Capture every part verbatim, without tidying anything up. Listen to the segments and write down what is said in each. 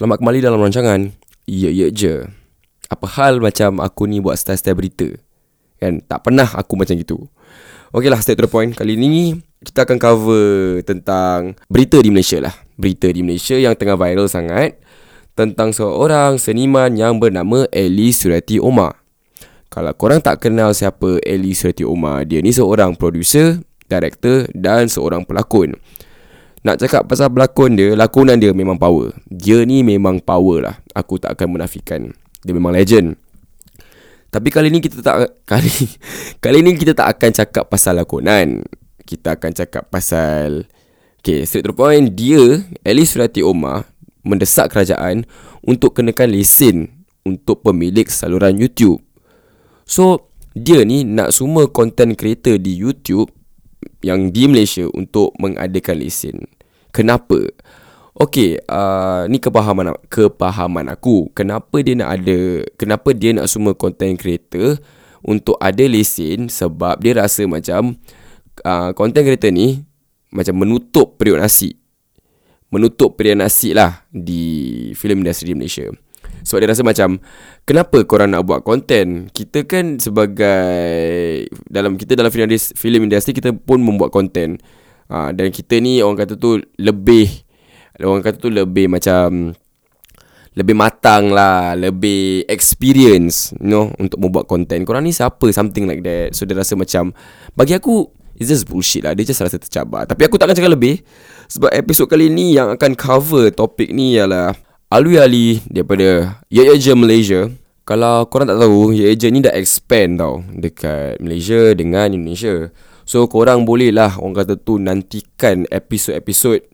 Selamat kembali dalam rancangan Yeye Je. Apa hal macam aku ni buat style-style berita, kan? Tak pernah aku macam gitu. Okey lah, straight to the point. Kali ni kita akan cover tentang berita di Malaysia lah. Berita di Malaysia yang tengah viral sangat tentang seorang seniman yang bernama Eli Surati Omar. Kalau korang tak kenal siapa Eli Surati Omar, dia ni seorang producer, director dan seorang pelakon. Nak cakap pasal pelakon dia, lakonan dia memang power. Dia ni memang power lah, aku tak akan menafikan. Dia memang legend. Tapi kali ni kita tak Kali kali ni kita tak akan cakap pasal lakonan. Kita akan cakap pasal, okay, straight to the point. Dia, Eli Surati Omar, mendesak kerajaan untuk kenakan lesen untuk pemilik saluran YouTube. So dia ni nak semua content creator di YouTube yang di Malaysia untuk mengadakan lesen. Kenapa? Okey, uh, ni kepahaman kepahaman aku. Kenapa dia nak ada Kenapa dia nak semua content creator untuk ada lesen? Sebab dia rasa macam uh, content creator ni macam menutup periuk nasi Menutup periuk nasi lah di filem industri Malaysia. Sebab dia rasa macam, kenapa korang nak buat konten? Kita kan sebagai dalam Kita dalam filem industri, kita pun membuat konten, ha, dan kita ni orang kata tu lebih Orang kata tu lebih macam Lebih matang lah, lebih experience, you know, untuk membuat konten. Korang ni siapa? Something like that. So dia rasa macam, bagi aku it's just bullshit lah. Dia just rasa tercabar. Tapi aku takkan cakap lebih, sebab episod kali ni yang akan cover topik ni ialah AlwiAli daripada Yeye Je Malaysia. Kalau korang tak tahu, Yeye Je ni dah expand tau dekat Malaysia dengan Indonesia. So korang boleh lah, orang kata tu, nantikan episod-episod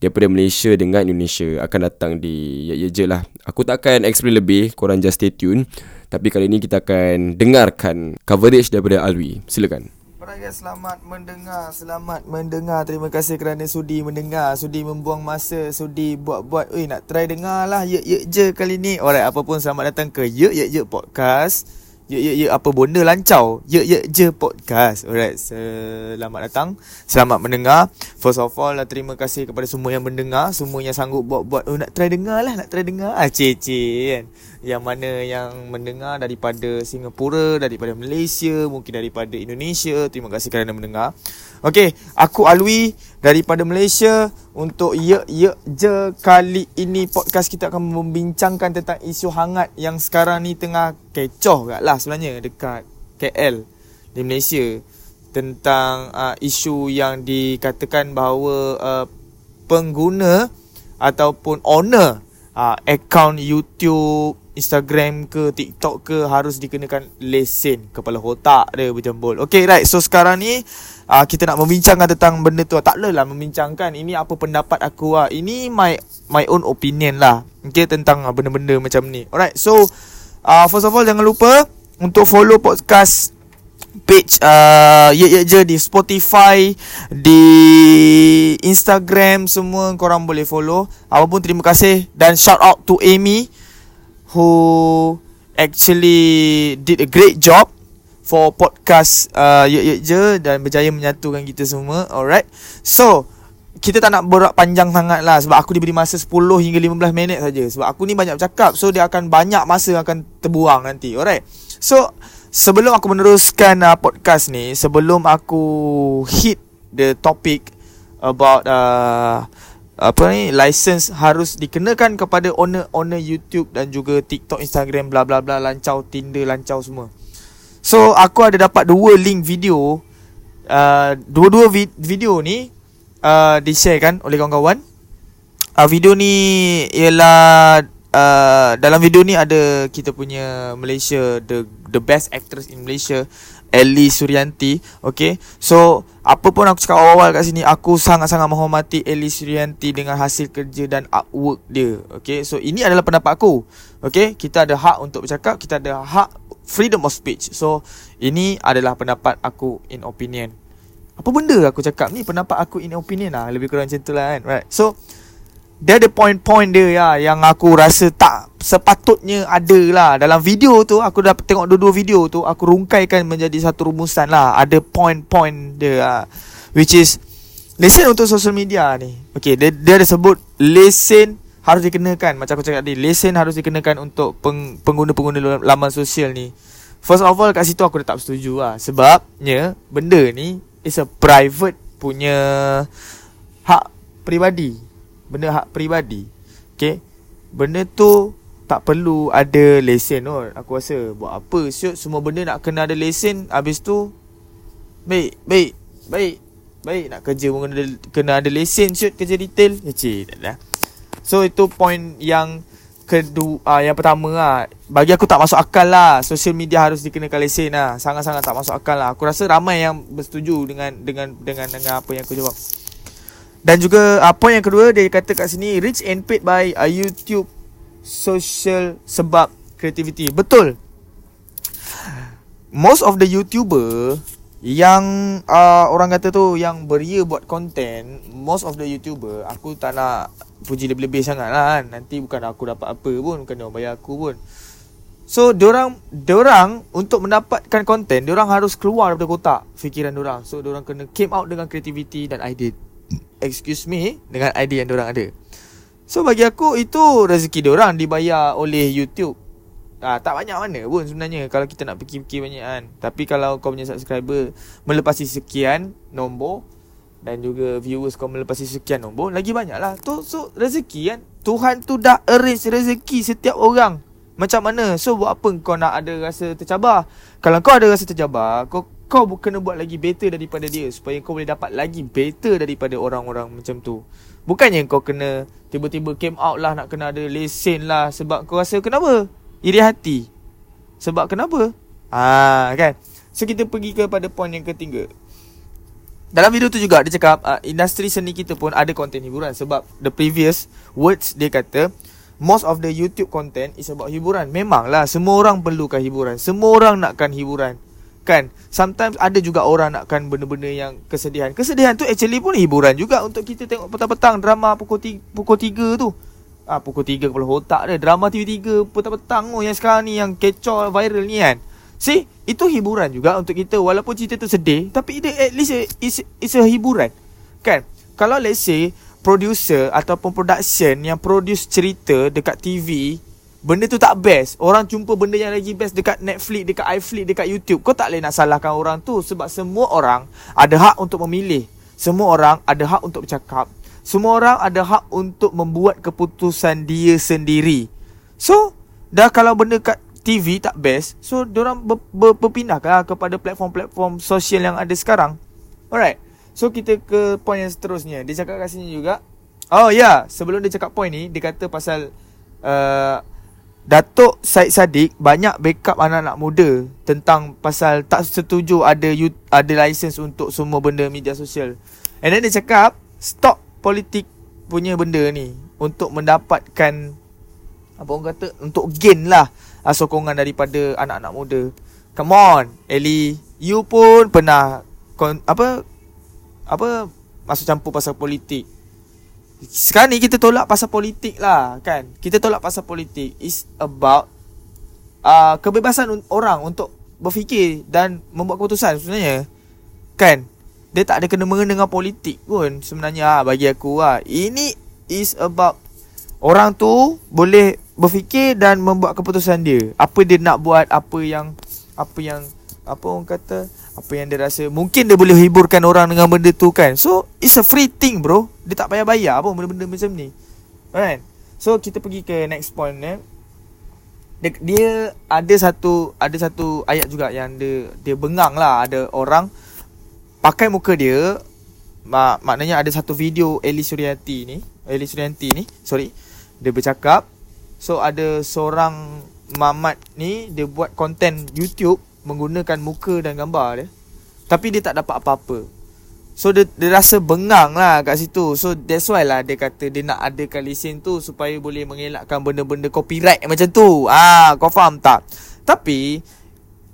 daripada Malaysia dengan Indonesia akan datang di Yeye Je lah. Aku tak akan explain lebih, korang just stay tune. Tapi kali ni kita akan dengarkan coverage daripada Alwi. Silakan. Raya, selamat mendengar, selamat mendengar. Terima kasih kerana sudi mendengar, sudi membuang masa, sudi buat-buat. Oi, nak try dengar lah Ye Ye Je kali ni. Alright, apa pun selamat datang ke Ye Ye Je Podcast. Ye Ye Je apa bonda lancau, Ye Ye Je Podcast. Alright, selamat datang, selamat mendengar. First of all lah, terima kasih kepada semua yang mendengar, semua yang sanggup buat-buat. Oi, nak try dengar lah, nak try dengar. Ah, cece kan. Yang mana yang mendengar daripada Singapura, daripada Malaysia, mungkin daripada Indonesia, terima kasih kerana mendengar. Okey, aku Alwi daripada Malaysia. Untuk Ye Ye Je kali ini, podcast kita akan membincangkan tentang isu hangat yang sekarang ni tengah kecoh kat lah sebenarnya dekat K L di Malaysia. Tentang uh, isu yang dikatakan bahawa uh, pengguna ataupun owner uh, akaun YouTube, Instagram ke TikTok ke harus dikenakan lesen. Kepala otak dia berjembul. Okay, right. So sekarang ni uh, kita nak membincangkan tentang benda tu. Tak lelah membincangkan, ini apa pendapat aku lah. Ini my my own opinion lah, okay, tentang uh, benda-benda macam ni. Alright, so uh, first of all, jangan lupa untuk follow podcast page uh, Ye Ye Je di Spotify, di Instagram, semua korang boleh follow. Apapun, terima kasih. Dan shout out to Amy, who actually did a great job for podcast uh, Ye Ye Je dan berjaya menyatukan kita semua. Alright, so kita tak nak borak panjang sangat lah, sebab aku diberi masa sepuluh hingga lima belas minit saja. Sebab aku ni banyak bercakap, so dia akan banyak masa yang akan terbuang nanti. Alright, so sebelum aku meneruskan uh, podcast ni, sebelum aku hit the topic about uh, apa ni, license harus dikenakan kepada owner-owner YouTube dan juga TikTok, Instagram, bla bla bla, lancau, Tinder, lancau semua. So aku ada dapat dua link video, uh, dua-dua vi- video ni uh, di-sharekan oleh kawan-kawan. uh, Video ni ialah uh, dalam video ni ada kita punya Malaysia, The the best actress in Malaysia, Ellie Surianti. Okay, so apa pun aku cakap awal-awal kat sini, aku sangat-sangat menghormati Ellie Surianti dengan hasil kerja dan artwork dia. Okay, so ini adalah pendapat aku. Okay, kita ada hak untuk bercakap, kita ada hak freedom of speech. So ini adalah pendapat aku in opinion. Apa benda aku cakap ni, pendapat aku in opinion lah, lebih kurang macam tu lah kan. Right, so dia ada point-point dia lah yang aku rasa tak sepatutnya ada lah. Dalam video tu, aku dah tengok dua-dua video tu, aku rungkaikan menjadi satu rumusan lah. Ada point-point dia lah, which is lesen untuk social media ni. Okay, dia, dia ada sebut lesen harus dikenakan. Macam aku cakap tadi, lesen harus dikenakan untuk peng, pengguna-pengguna laman sosial ni. First of all, kat situ aku dah tak setuju lah. Sebabnya benda ni is a private punya hak peribadi. Benda hak peribadi. Okay, benda tu tak perlu ada lesen kot. Aku rasa buat apa siut semua benda nak kena ada lesen. Habis tu Baik Baik Baik Baik nak kerja pun kena, kena ada lesen siut. Kerja detail Eci, tak ada. So itu point yang kedua, uh, yang pertama lah. Bagi aku tak masuk akal lah. Social media harus dikenakan lesen lah. Sangat-sangat tak masuk akal lah. Aku rasa ramai yang bersetuju dengan Dengan Dengan, dengan apa yang aku jawab. Dan juga uh, point yang kedua, dia kata kat sini rich and paid by uh, YouTube social sebab creativity. Betul. Most of the YouTuber yang uh, orang kata tu yang beria buat content, most of the YouTuber, aku tak nak puji lebih-lebih sangat lah kan. Nanti bukan aku dapat apa pun, bukan diorang bayar aku pun. So diorang, diorang untuk mendapatkan content, diorang harus keluar daripada kotak fikiran diorang. So diorang kena came out dengan creativity dan idea. Excuse me, dengan idea yang diorang ada. So bagi aku itu rezeki diorang, dibayar oleh YouTube. Ah, tak banyak mana pun sebenarnya kalau kita nak fikir-fikir banyak kan. Tapi kalau kau punya subscriber melepasi sekian nombor dan juga viewers kau melepasi sekian nombor, lagi banyak lah tu. So rezeki kan, Tuhan tu dah arrange rezeki setiap orang macam mana. So buat apa kau nak ada rasa tercabar? Kalau kau ada rasa tercabar, Kau kau kena buat lagi better daripada dia, supaya kau boleh dapat lagi better daripada orang-orang macam tu. Bukannya kau kena tiba-tiba came out lah, nak kena ada lesen lah. Sebab kau rasa kenapa? Iri hati. Sebab kenapa? Ah, kan? So kita pergi kepada point yang ketiga. Dalam video tu juga dia cakap uh, industri seni kita pun ada konten hiburan. Sebab the previous words dia kata most of the YouTube content is about hiburan. Memanglah semua orang perlukan hiburan, semua orang nakkan hiburan kan. Sometimes ada juga orang nakkan benda-benda yang kesedihan. Kesedihan tu actually pun hiburan juga untuk kita tengok petang-petang drama pukul tiga, pukul tiga tu. Ah, pukul tiga kepala otak dia. Drama T V tiga petang-petang oh, yang sekarang ni yang kecoh viral ni kan. See, itu hiburan juga untuk kita. Walaupun cerita tu sedih, tapi dia at least it's, it's a hiburan kan. Kalau let's say producer ataupun production yang produce cerita dekat T V, benda tu tak best, orang jumpa benda yang lagi best dekat Netflix, dekat iFlix, dekat YouTube. Kau tak boleh nak salahkan orang tu. Sebab semua orang ada hak untuk memilih, semua orang ada hak untuk bercakap, semua orang ada hak untuk membuat keputusan dia sendiri. So dah kalau benda kat T V tak best, so diorang ber, ber, berpindahlah kepada platform-platform sosial yang ada sekarang. Alright, so kita ke point yang seterusnya. Dia cakap kat sini juga, oh ya, yeah, sebelum dia cakap point ni, dia kata pasal uh, Datuk Syed Saddiq banyak backup anak-anak muda tentang pasal tak setuju ada ada license untuk semua benda media sosial. And then dia cakap stop politik punya benda ni untuk mendapatkan apa orang kata, untuk gain lah sokongan daripada anak-anak muda. Come on Ellie, you pun pernah kon, apa apa masuk campur pasal politik. Sekarang ni kita tolak pasal politik lah kan. Kita tolak pasal politik is about uh, kebebasan orang untuk berfikir dan membuat keputusan sebenarnya kan. Dia tak ada kena-mengena dengan politik pun sebenarnya bagi aku lah. Ini is about orang tu boleh berfikir dan membuat keputusan dia, apa dia nak buat, apa yang Apa yang Apa orang kata apa yang dia rasa. Mungkin dia boleh hiburkan orang dengan benda tu kan. So it's a free thing bro. Dia tak payah bayar pun benda-benda macam ni. Alright, so kita pergi ke next point eh. dia, dia ada satu Ada satu ayat juga yang dia Dia bengang lah. Ada orang pakai muka dia, mak, maknanya ada satu video Ellie Surati ni Ellie Surati ni Sorry dia bercakap. So ada seorang mamat ni, dia buat konten YouTube menggunakan muka dan gambar dia, tapi dia tak dapat apa-apa. So dia, dia rasa bengang lah kat situ. So that's why lah dia kata dia nak adakan lesen tu supaya boleh mengelakkan benda-benda copyright macam tu. Ah, kau faham tak? Tapi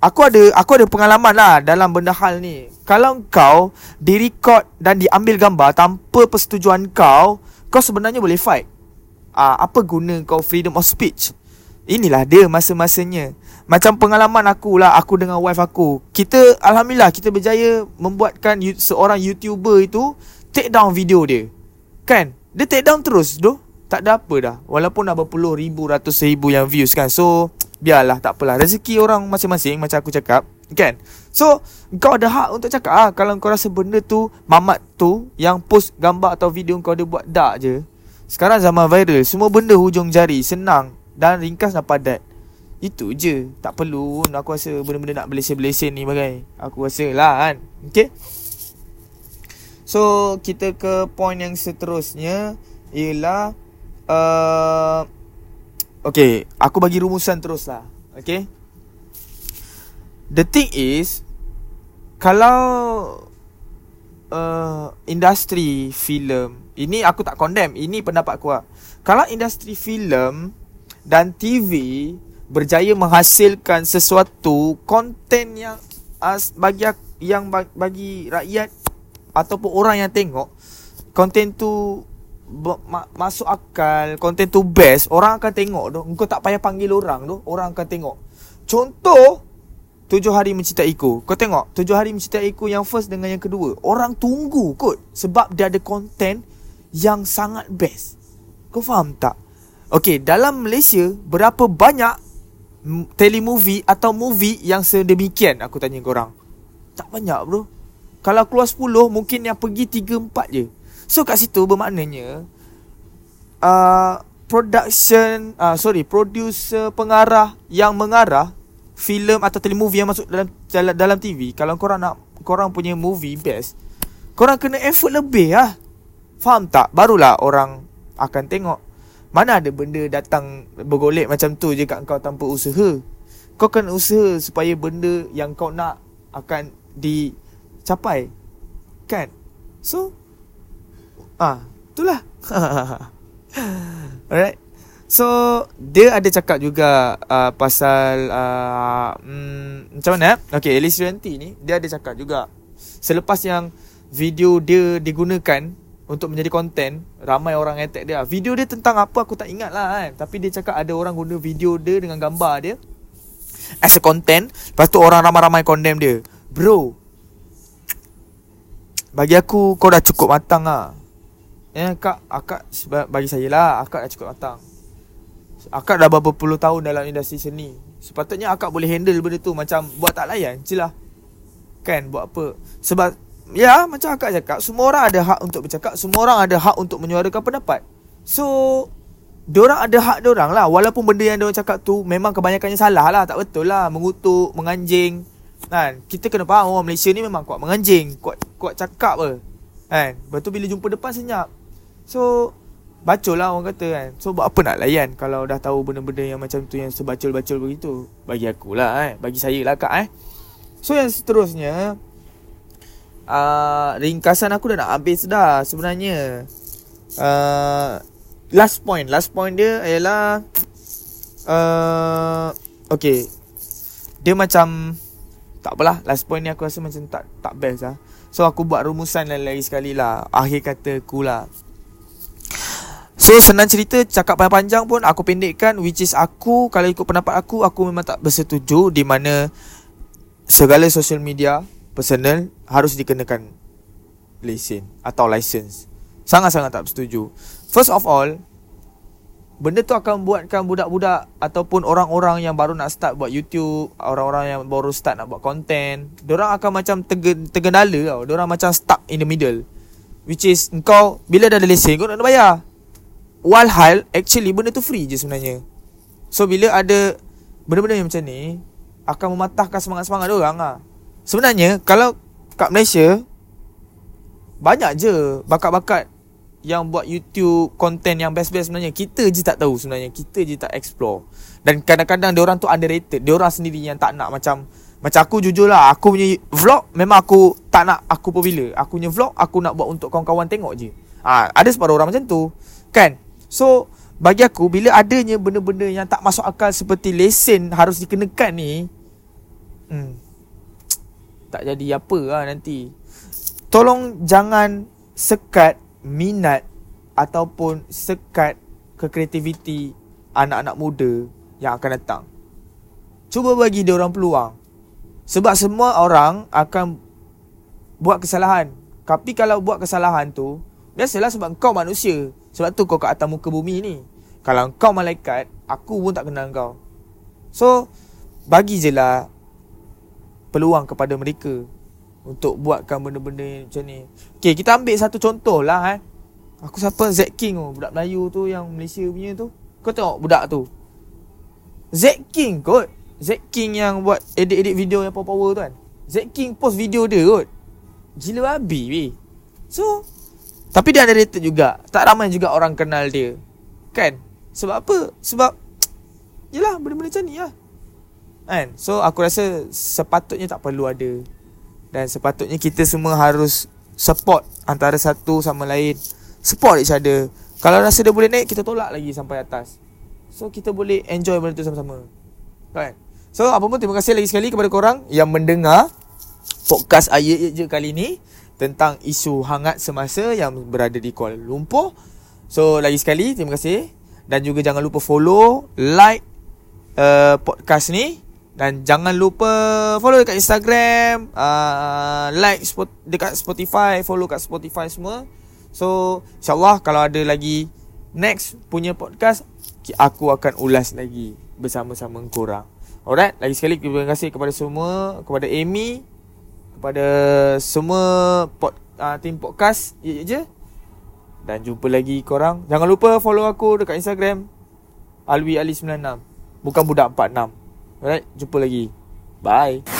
aku ada aku ada pengalaman lah dalam benda hal ni. Kalau kau direkod dan diambil gambar tanpa persetujuan kau, kau sebenarnya boleh fight. Ah, apa guna kau freedom of speech? Inilah dia masa-masanya. Macam pengalaman aku lah, aku dengan wife aku, kita alhamdulillah kita berjaya membuatkan you, seorang YouTuber itu take down video dia. Kan? Dia take down terus doh. Tak ada apa dah. Walaupun dah berpuluh ribu, ratus ribu yang views kan. So, biarlah, tak apalah. Rezeki orang masing-masing macam aku cakap, kan? So, kau ada hak untuk cakap ah kalau kau rasa benda tu mamat tu yang post gambar atau video kau dia buat dak je. Sekarang zaman viral, semua benda hujung jari, senang dan ringkas dan padat. Itu je. Tak perlu aku rasa benda-benda nak belesen-belesen ni bagai. Aku rasa lah kan. Okay. So kita ke point yang seterusnya, ialah uh, okay, aku bagi rumusan terus lah. Okay. The thing is, kalau uh, industri filem, ini aku tak condemn, ini pendapat aku lah. Kalau industri filem dan T V berjaya menghasilkan sesuatu konten yang uh, bagi yang bagi rakyat ataupun orang yang tengok, konten tu ber, ma, masuk akal, konten tu best, orang akan tengok tu. Kau tak payah panggil orang tu, orang akan tengok. Contoh tujuh Hari Mencintaiku. Kau tengok tujuh Hari Mencintaiku yang first dengan yang kedua, orang tunggu kot sebab dia ada konten yang sangat best. Kau faham tak? Okey, dalam Malaysia berapa banyak telemovie atau movie yang sedemikian? Aku tanya korang. Tak banyak bro. Kalau keluar sepuluh, mungkin yang pergi tiga empat je. So kat situ bermaknanya uh, production uh, sorry producer, pengarah yang mengarah filem atau telemovie yang masuk dalam dalam T V, kalau korang nak korang punya movie best, korang kena effort lebih lah. Faham tak? Barulah orang akan tengok. Mana ada benda datang bergolek macam tu je kat kau tanpa usaha. Kau kena usaha supaya benda yang kau nak akan dicapai. Kan? So, ah, itulah. Alright. So, dia ada cakap juga uh, pasal uh, mm, macam mana? Okay, Ellie Surianti ni, dia ada cakap juga. Selepas yang video dia digunakan untuk menjadi konten, ramai orang attack dia. Video dia tentang apa aku tak ingat lah kan. Tapi dia cakap ada orang guna video dia dengan gambar dia as a content. Lepas tu orang ramai-ramai condemn dia. Bro, bagi aku kau dah cukup matang lah. Eh akak, akak bagi saya lah, akak dah cukup matang. Akak dah berapa puluh tahun dalam industri seni. Sepatutnya akak boleh handle benda tu. Macam buat tak layan je lah. Kan, buat apa? Sebab ya, macam akak cakap, semua orang ada hak untuk bercakap, semua orang ada hak untuk menyuarakan pendapat. So, diorang ada hak diorang lah. Walaupun benda yang diorang cakap tu memang kebanyakannya salah lah, tak betul lah, mengutuk, menganjing kan. Kita kena faham orang Malaysia ni memang kuat menganjing, kuat kuat cakap apa kan. Lepas tu bila jumpa depan senyap. So, bacol lah orang kata kan. So, buat apa nak layan kalau dah tahu benda-benda yang macam tu, yang sebacol-bacol begitu. Bagi akulah eh, bagi saya lah kak eh. So, yang seterusnya, Uh, ringkasan aku dah nak habis dah sebenarnya. uh, Last point Last point dia ialah uh, okay, dia macam tak apalah, last point ni aku rasa macam tak tak best lah. So aku buat rumusan lagi sekali lah, akhir kata aku lah. So senang cerita, cakap panjang-panjang pun aku pendekkan, which is aku, kalau ikut pendapat aku, aku memang tak bersetuju di mana segala social media personal harus dikenakan lesen atau license. Sangat-sangat tak setuju. First of all, benda tu akan buatkan budak-budak ataupun orang-orang yang baru nak start buat YouTube, orang-orang yang baru start nak buat konten, diorang akan macam tergendala tau. Diorang macam stuck in the middle, which is kau bila dah ada lesen kau nak bayar. Walhal actually benda tu free je sebenarnya. So bila ada benda-benda yang macam ni, akan mematahkan semangat-semangat diorang lah. Sebenarnya kalau kat Malaysia banyak je bakat-bakat yang buat YouTube konten yang best-best sebenarnya. Kita je tak tahu sebenarnya, kita je tak explore. Dan kadang-kadang diorang tu underrated. Diorang sendiri yang tak nak macam Macam aku jujur lah, aku punya vlog memang aku tak nak aku popular. Aku punya vlog aku nak buat untuk kawan-kawan tengok je. Ha, ada separuh orang macam tu, kan? So bagi aku, bila adanya benda-benda yang tak masuk akal seperti lesen harus dikenakan ni, hmm, tak jadi apa lah nanti. Tolong jangan sekat minat ataupun sekat kekreativiti anak-anak muda yang akan datang. Cuba bagi dia orang peluang. Sebab semua orang akan buat kesalahan. Tapi kalau buat kesalahan tu, biasalah sebab kau manusia. Sebab tu kau kat atas muka bumi ni. Kalau kau malaikat, aku pun tak kenal kau. So, bagi je lah peluang kepada mereka untuk buatkan benda-benda macam ni. Okay, kita ambil satu contoh lah eh. Aku siapa? Zach King tu. Budak Melayu tu yang Malaysia punya tu. Kau tengok budak tu. Zach King kot. Zach King yang buat edit-edit video yang power-power tu kan. Zach King post video dia kot. Gila babi weh. So, tapi dia underrated juga. Tak ramai juga orang kenal dia, kan? Sebab apa? Sebab yelah benda-benda macam ni lah, kan? So aku rasa sepatutnya tak perlu ada. Dan sepatutnya kita semua harus support antara satu sama lain. Support each other. Kalau rasa dia boleh naik, kita tolak lagi sampai atas. So kita boleh enjoy benda tu sama-sama, kan? So apa pun, terima kasih lagi sekali kepada korang yang mendengar podcast Yeye Je kali ni tentang isu hangat semasa yang berada di Kuala Lumpur. So lagi sekali terima kasih. Dan juga jangan lupa follow, like uh, podcast ni. Dan jangan lupa follow dekat Instagram, uh, like spot- dekat Spotify, follow kat Spotify semua. So insyaAllah kalau ada lagi next punya podcast, aku akan ulas lagi bersama-sama korang. Alright, lagi sekali terima kasih kepada semua, kepada Amy, kepada semua pod, uh, tim podcast Yeye Je. Dan jumpa lagi korang. Jangan lupa follow aku dekat Instagram AlwiAli sembilan enam, bukan budak empat enam. Alright, jumpa lagi. Bye.